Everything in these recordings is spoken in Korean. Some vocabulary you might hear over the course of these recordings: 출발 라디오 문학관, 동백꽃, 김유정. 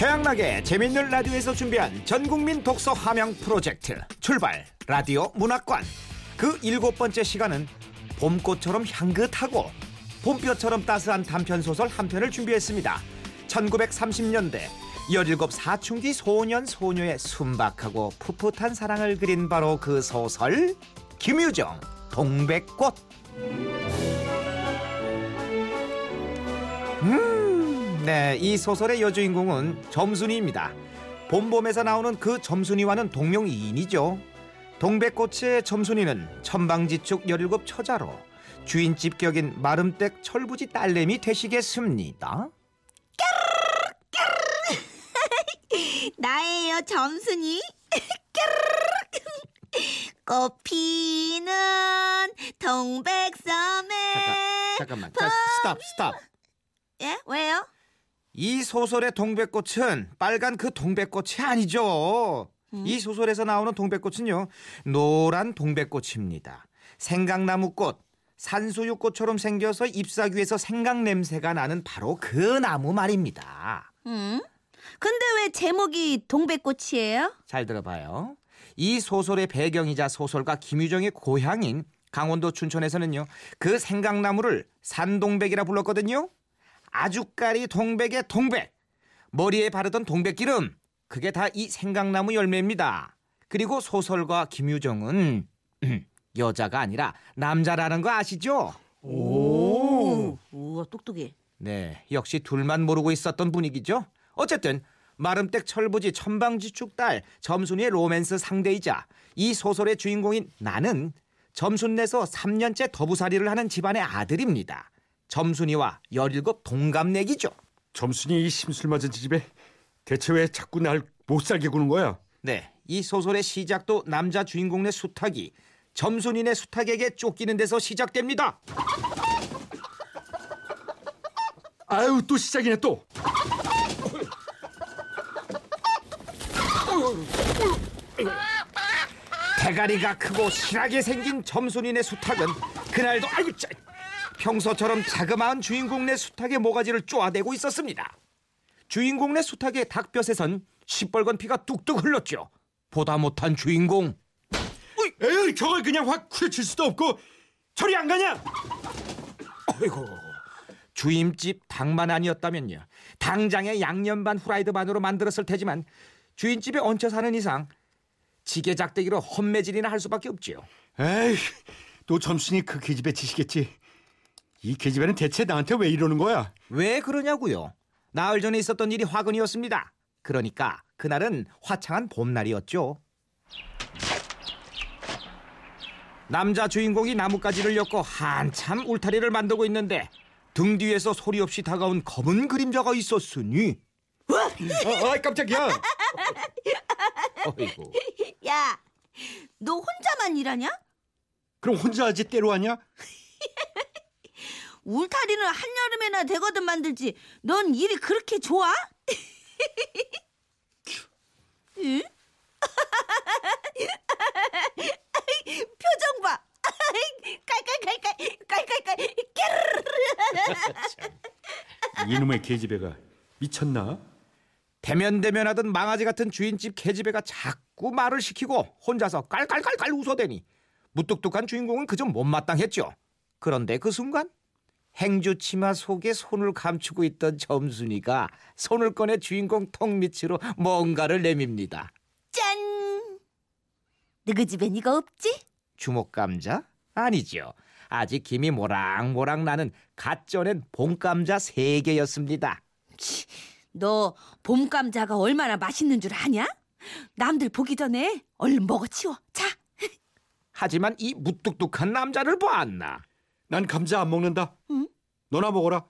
최양락의 재밌는 라디오에서 준비한 전국민 독서 함양 프로젝트 출발 라디오 문학관. 그 7번째 시간은 봄꽃처럼 향긋하고 봄볕처럼 따스한 단편소설 한 편을 준비했습니다. 1930년대 17 사춘기 소년 소녀의 순박하고 풋풋한 사랑을 그린 바로 그 소설, 김유정 동백꽃. 네, 이 소설의 여주인공은 점순이입니다. 봄봄에서 나오는 그 점순이와는 동명이인이죠. 동백꽃의 점순이는 천방지축 17 처자로 주인집 격인 마름댁 철부지 딸내미 되시겠습니다. 나예요, 점순이. 꽃 피는 동백섬에. 잠깐만. 자, 스탑. 예? 왜요? 이 소설의 동백꽃은 빨간 그 동백꽃이 아니죠. 이 소설에서 나오는 동백꽃은요, 노란 동백꽃입니다. 생강나무꽃, 산수유꽃처럼 생겨서 잎사귀에서 생강 냄새가 나는 바로 그 나무 말입니다. 근데 왜 제목이 동백꽃이에요? 잘 들어봐요. 이 소설의 배경이자 소설가 김유정의 고향인 강원도 춘천에서는요, 그 생강나무를 산동백이라 불렀거든요. 아주까리 동백의 동백, 머리에 바르던 동백기름, 그게 다 이 생강나무 열매입니다. 그리고 소설가 김유정은 여자가 아니라 남자라는 거 아시죠? 오, 우와, 똑똑해. 네, 역시 둘만 모르고 있었던 분위기죠. 어쨌든 마름댁 철부지 천방지축 딸 점순이의 로맨스 상대이자 이 소설의 주인공인 나는 점순내서 3년째 더부살이를 하는 집안의 아들입니다. 점순이와 17 동갑내기죠. 점순이 이 심술맞은 집에 대체 왜 자꾸 날 못살게 구는 거야? 네, 이 소설의 시작도 남자 주인공의 수탉이 점순이네 수탉에게 쫓기는 데서 시작됩니다. 아유, 또 시작이네 또. 대가리가 크고 실하게 생긴 점순이네 수탉은 그날도 아이고 짜, 평소처럼 자그마한 주인공네 수탉의 모가지를 쪼아대고 있었습니다. 주인공네 수탉의 닭볕에선 시뻘건 피가 뚝뚝 흘렀죠. 보다 못한 주인공. 에이, 저걸 그냥 확 후려칠 수도 없고 저리 안 가냐? 어이고, 주인집 닭만 아니었다면요, 당장에 양념 반 후라이드 반으로 만들었을 테지만 주인집에 얹혀 사는 이상 지게 작대기로 헛매질이나 할 수밖에 없지요. 에이, 또 점순이 그 계집애 지시겠지. 이 계집애는 대체 나한테 왜 이러는 거야? 왜 그러냐고요. 나흘 전에 있었던 일이 화근이었습니다. 그러니까 그날은 화창한 봄날이었죠. 남자 주인공이 나뭇가지를 엮어 한참 울타리를 만들고 있는데 등 뒤에서 소리 없이 다가온 검은 그림자가 있었으니. 깜짝이야. 어이고. 야, 너 혼자만 일하냐? 그럼 혼자 하지 때로 하냐? 울타리는 한여름에나 되거든 만들지. 넌 일이 그렇게 좋아? 응? 표정 봐. 깔깔깔깔. 이놈의 계집애가 미쳤나? 대면대면하던 망아지 같은 주인집 계집애가 자꾸 말을 시키고 혼자서 깔깔깔깔 웃어대니 무뚝뚝한 주인공은 그저 못마땅했죠. 그런데 그 순간 행주 치마 속에 손을 감추고 있던 점순이가 손을 꺼내 주인공 턱 밑으로 뭔가를 내밉니다. 짠! 누구 집엔 이거 없지? 주먹감자? 아니죠. 아직 김이 모락모락 나는 갓 쪄낸 봄감자 3개였습니다. 너 봄감자가 얼마나 맛있는 줄 아냐? 남들 보기 전에 얼른 먹어치워. 자. 하지만 이 무뚝뚝한 남자를 봤나? 난 감자 안 먹는다. 응? 너나 먹어라.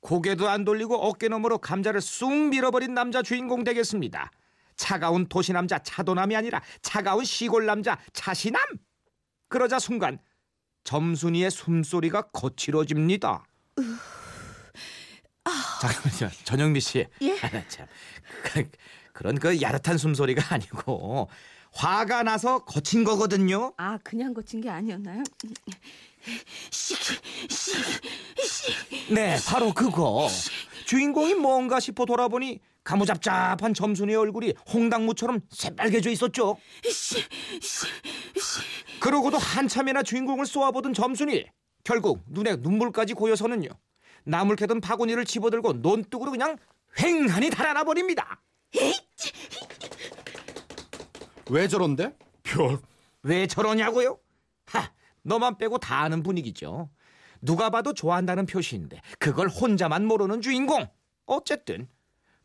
고개도 안 돌리고 어깨 너머로 감자를 쑥 밀어버린 남자 주인공 되겠습니다. 차가운 도시남자 차도남이 아니라 차가운 시골남자 차시남. 그러자 순간 점순이의 숨소리가 거칠어집니다. 잠깐만요, 전영미 씨. 예? 참, 그런 그 야릇한 숨소리가 아니고 화가 나서 거친 거거든요. 아, 그냥 거친 게 아니었나요? 네, 바로 그거. 주인공이 뭔가 싶어 돌아보니 가무잡잡한 점순이의 얼굴이 홍당무처럼 새빨개져 있었죠. 그러고도 한참이나 주인공을 쏘아보던 점순이 결국 눈에 눈물까지 고여서는요, 나물 캐던 바구니를 집어들고 논둑으로 그냥 횡하니 달아나버립니다. 왜 저런데? 별... 왜 저러냐고요? 하, 너만 빼고 다 아는 분위기죠. 누가 봐도 좋아한다는 표시인데 그걸 혼자만 모르는 주인공. 어쨌든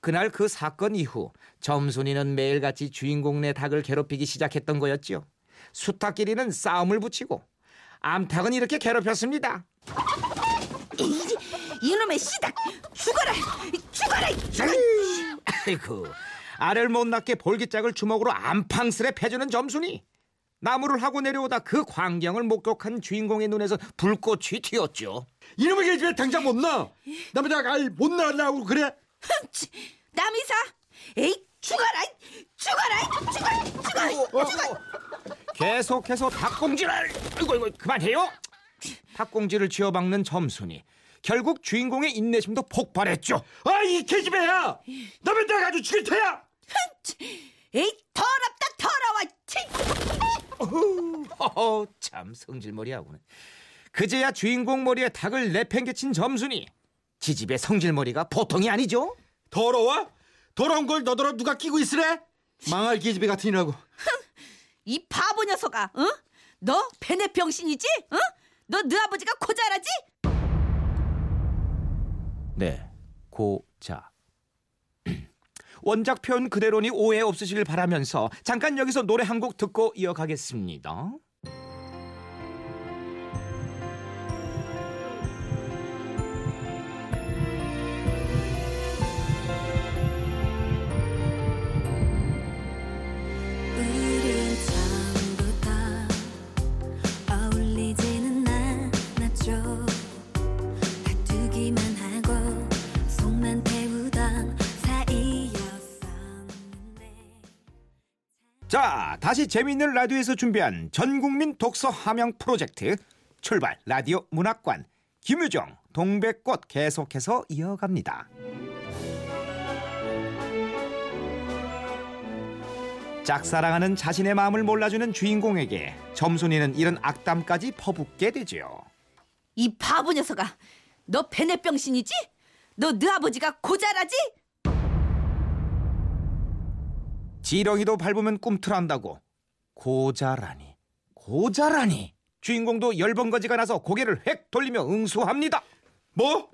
그날 그 사건 이후 점순이는 매일같이 주인공네 닭을 괴롭히기 시작했던 거였지요. 수탉끼리는 싸움을 붙이고 암탉은 이렇게 괴롭혔습니다. 이놈의 시닭! 죽어라! 죽어라! 아이고, 알을 못 낳게 볼기짝을 주먹으로 암팡스레 패주는 점순이. 나무를 하고 내려오다 그 광경을 목격한 주인공의 눈에서 불꽃이 튀었죠. 이놈의 계집애 당장 못 낳아! 남의 닭 알 못 낳으려고 그래? 흥치! 남이사! 에이, 죽어라! 죽어라! 죽어! 죽어! 계속해서 닭공질을! 아이고, 그만해요! 닭공질을 쥐어박는 점순이. 결국 주인공의 인내심도 폭발했죠. 아, 이 계집애야! 남의 닭 아주 죽일 테야! 흥치! 에이, 더럽다 더러워! 참 성질머리하구나. 그제야 주인공 머리에 닭을 내팽개친 점순이. 지집의 성질머리가 보통이 아니죠. 더러워? 더러운 걸 너더러 누가 끼고 있으래? 망할 기집애 같으니라고. 이 바보 녀석아, 응? 너 배내병신이지? 응? 너 네 아버지가 고자라지? 네, 고자. 원작 표현 그대로니 오해 없으시길 바라면서 잠깐 여기서 노래 한 곡 듣고 이어가겠습니다. 자, 다시 재미있는 라디오에서 준비한 전국민 독서 함양 프로젝트 출발 라디오 문학관, 김유정, 동백꽃 계속해서 이어갑니다. 짝사랑하는 자신의 마음을 몰라주는 주인공에게 점순이는 이런 악담까지 퍼붓게 되죠. 이 바보 녀석아, 너 배내병신이지? 너 네 아버지가 고자라지? 지렁이도 밟으면 꿈틀한다고. 고자라니, 고자라니. 주인공도 열번거지가 나서 고개를 획 돌리며 응수합니다. 뭐?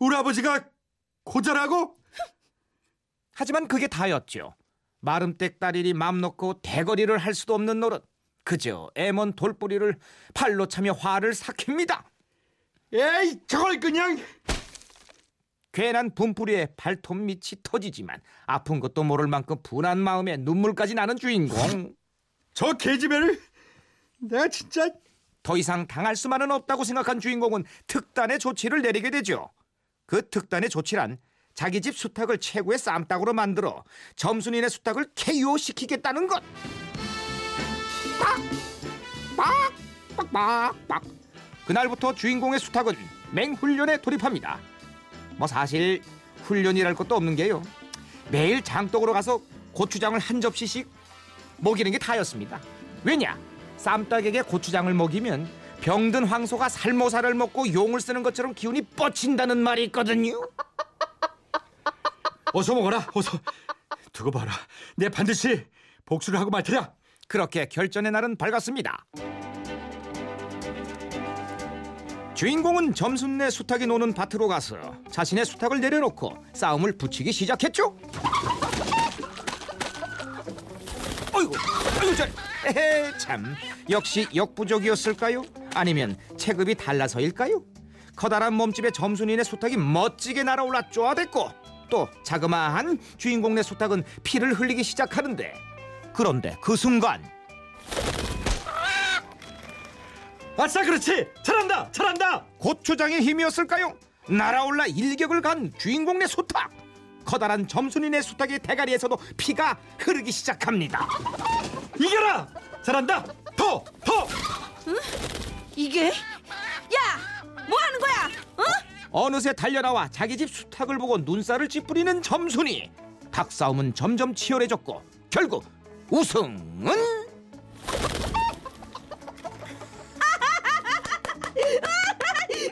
우리 아버지가 고자라고? 하지만 그게 다였죠. 마름댁 딸이니 맘 놓고 대거리를 할 수도 없는 노릇. 그저 애먼 돌뿌리를 팔로 차며 화를 삭힙니다. 에이, 저걸 그냥... 괜한 분풀이에 발톱 밑이 터지지만 아픈 것도 모를 만큼 분한 마음에 눈물까지 나는 주인공. 저 계집애를 내가 진짜... 더 이상 당할 수만은 없다고 생각한 주인공은 특단의 조치를 내리게 되죠. 그 특단의 조치란 자기 집 수탉을 최고의 쌈닭으로 만들어 점순이네 수탉을 KO시키겠다는 것. 빡빡빡빡빡. 그날부터 주인공의 수탉은 맹훈련에 돌입합니다. 뭐 사실 훈련이랄 것도 없는 게요, 매일 장독으로 가서 고추장을 한 접시씩 먹이는 게 다였습니다. 왜냐? 쌈닭에게 고추장을 먹이면 병든 황소가 살모사를 먹고 용을 쓰는 것처럼 기운이 뻗친다는 말이 있거든요. 어서 먹어라, 어서. 두고 봐라, 내 반드시 복수를 하고 말 테야. 그렇게 결전의 날은 밝았습니다. 주인공은 점순네 수탉이 노는 밭으로 가서 자신의 수탉을 내려놓고 싸움을 붙이기 시작했죠. 어이구, 어이구, 잘. 에헤, 참. 역시 역부족이었을까요? 아니면 체급이 달라서일까요? 커다란 몸집의 점순이네 수탉이 멋지게 날아올라 쪼아댔고, 또 자그마한 주인공네 수탉은 피를 흘리기 시작하는데, 그런데 그 순간. 아싸, 그렇지! 잘한다! 잘한다! 고추장의 힘이었을까요? 날아올라 일격을 간 주인공네 수탉! 커다란 점순이네 수탉의 대가리에서도 피가 흐르기 시작합니다. 이겨라! 잘한다! 더! 더! 응? 이게? 야! 뭐 하는 거야? 응? 어느새 달려나와 자기 집 수탉을 보고 눈살을 찌푸리는 점순이. 닭싸움은 점점 치열해졌고 결국 우승은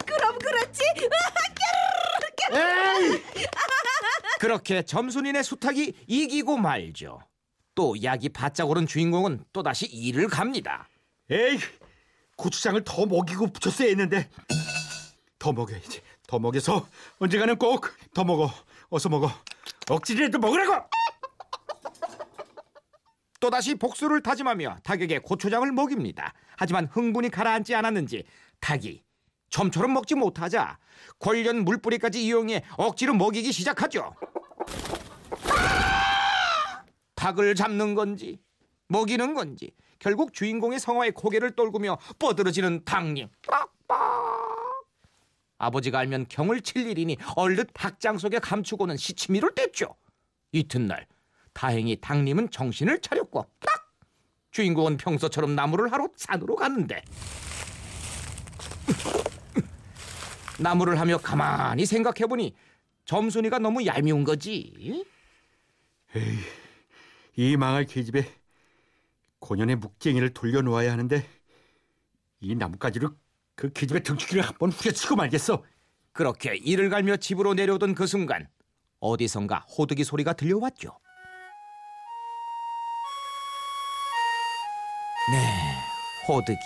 그럼 그렇지. 에이! 그렇게 점순이네 수탉이 이기고 말죠. 또 약이 바짝 오른 주인공은 또다시 일을 갑니다. 에이, 고추장을 더 먹이고 붙였어야 했는데. 더 먹여야지. 더 먹여서 언젠가는 꼭 더 먹어. 어서 먹어. 억지라도 먹으라고. 또다시 복수를 다짐하며 닭에게 고추장을 먹입니다. 하지만 흥분이 가라앉지 않았는지 닭이 점처럼 먹지 못하자 관련 물뿌리까지 이용해 억지로 먹이기 시작하죠. 닭을 잡는 건지 먹이는 건지 결국 주인공의 성화에 고개를 떨구며 뻐드러지는 닭님. 아버지가 알면 경을 칠 일이니 얼른 닭장 속에 감추고는 시치미를 뗐죠. 이튿날 다행히 닭님은 정신을 차렸고 주인공은 평소처럼 나무를 하러 산으로 가는데 나무를 하며 가만히 생각해보니 점순이가 너무 얄미운 거지. 에이, 이 망할 계집에 고년의 묵쟁이를 돌려놓아야 하는데 이 나뭇가지로 그 계집의 등치기를 한번 후려치고 말겠어. 그렇게 이를 갈며 집으로 내려오던 그 순간 어디선가 호두기 소리가 들려왔죠. 네, 호두기,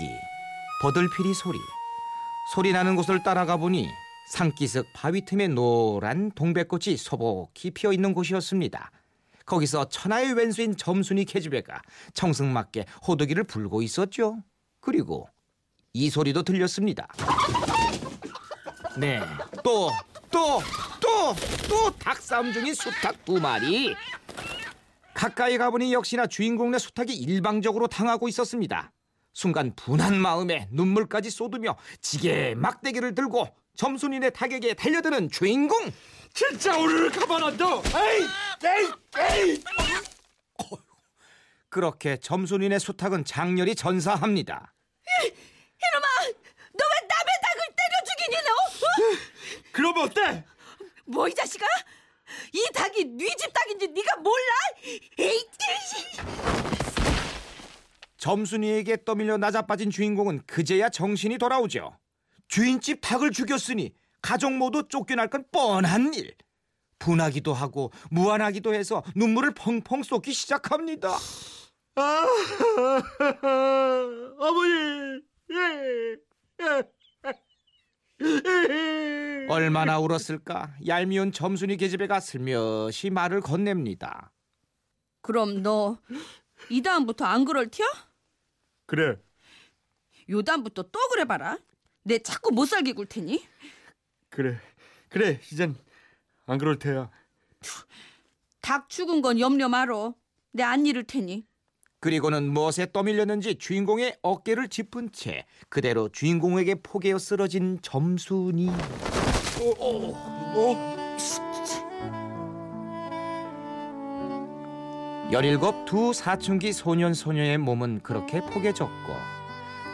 버들피리 소리 나는 곳을 따라가 보니 산기슭 바위 틈에 노란 동백꽃이 소복히 피어있는 곳이었습니다. 거기서 천하의 왼수인 점순이 계집애가 청승맞게 호두기를 불고 있었죠. 그리고 이 소리도 들렸습니다. 네, 또 닭싸움 중인 수탉 두 마리. 가까이 가보니 역시나 주인공네 수탉이 일방적으로 당하고 있었습니다. 순간 분한 마음에 눈물까지 쏟으며 지게 막대기를 들고 점순이네 닭에게 달려드는 주인공. 진짜 오르르 가만 안 둬. 에이. 그렇게 점순이네 수탉은 장렬히 전사합니다. 이놈아, 너 왜 남의 닭을 때려 죽이니 너? 어? 그럼 어때? 뭐 이 자식아? 이 닭이 네 집 닭인지 네가 몰라? 에이, 점순이에게 떠밀려 나자빠진 주인공은 그제야 정신이 돌아오죠. 주인집 닭을 죽였으니 가족 모두 쫓겨날 건 뻔한 일. 분하기도 하고 무안하기도 해서 눈물을 펑펑 쏟기 시작합니다. 아, 어머니. 얼마나 울었을까. 얄미운 점순이 계집애가 슬며시 말을 건넵니다. 그럼 너 이 다음부터 안 그럴 티야? 그래, 요 다음부터 또 그래봐라. 내 자꾸 못 살게 굴 테니. 그래 이젠 안 그럴 테야. 닭 죽은 건 염려 마라. 내 안 이를 테니. 그리고는 무엇에 떠밀렸는지 주인공의 어깨를 짚은 채 그대로 주인공에게 포개어 쓰러진 점순이. 열일곱 두 사춘기 소년소녀의 몸은 그렇게 포개졌고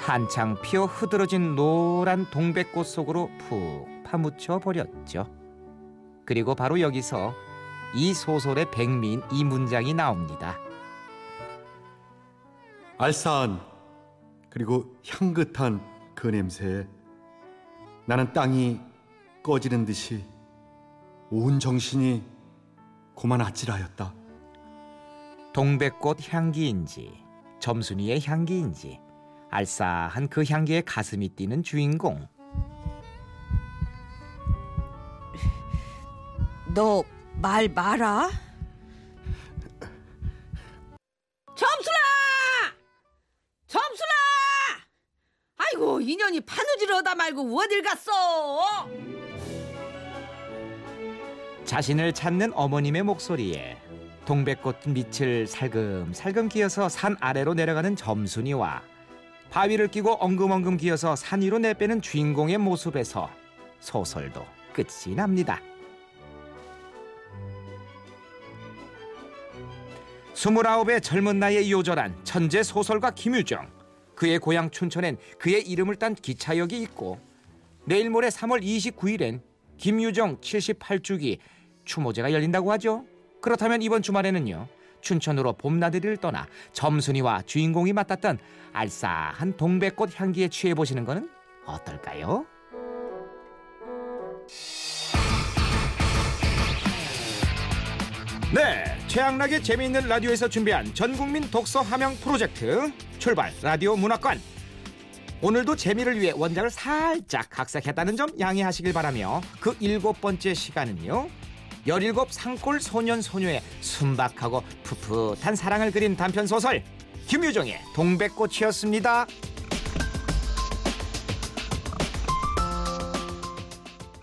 한창 피어 흐드러진 노란 동백꽃 속으로 푹 파묻혀 버렸죠. 그리고 바로 여기서 이 소설의 백미인 이 문장이 나옵니다. 알싸한 그리고 향긋한 그 냄새에 나는 땅이 꺼지는 듯이 온 정신이 고만 아찔하였다. 동백꽃 향기인지 점순이의 향기인지 알싸한 그 향기에 가슴이 뛰는 주인공. 너 말 마라. 점순아! 점순아! 아이고, 인연이 바느질을 하다 말고 어딜 갔어? 자신을 찾는 어머님의 목소리에 동백꽃 밑을 살금살금 기어서 산 아래로 내려가는 점순이와 바위를 끼고 엉금엉금 기어서 산 위로 내빼는 주인공의 모습에서 소설도 끝이 납니다. 29의 젊은 나이에 요절한 천재 소설가 김유정. 그의 고향 춘천엔 그의 이름을 딴 기차역이 있고 내일 모레 3월 29일엔 김유정 78주기 추모제가 열린다고 하죠. 그렇다면 이번 주말에는요, 춘천으로 봄나들이를 떠나 점순이와 주인공이 맡았던 알싸한 동백꽃 향기에 취해보시는 것은 어떨까요? 네, 최양락의 재미있는 라디오에서 준비한 전국민 독서 함양 프로젝트 출발 라디오 문학관, 오늘도 재미를 위해 원작을 살짝 각색했다는 점 양해하시길 바라며, 그 7번째 시간은요, 17 산골 소년 소녀의 순박하고 풋풋한 사랑을 그린 단편소설 김유정의 동백꽃이었습니다.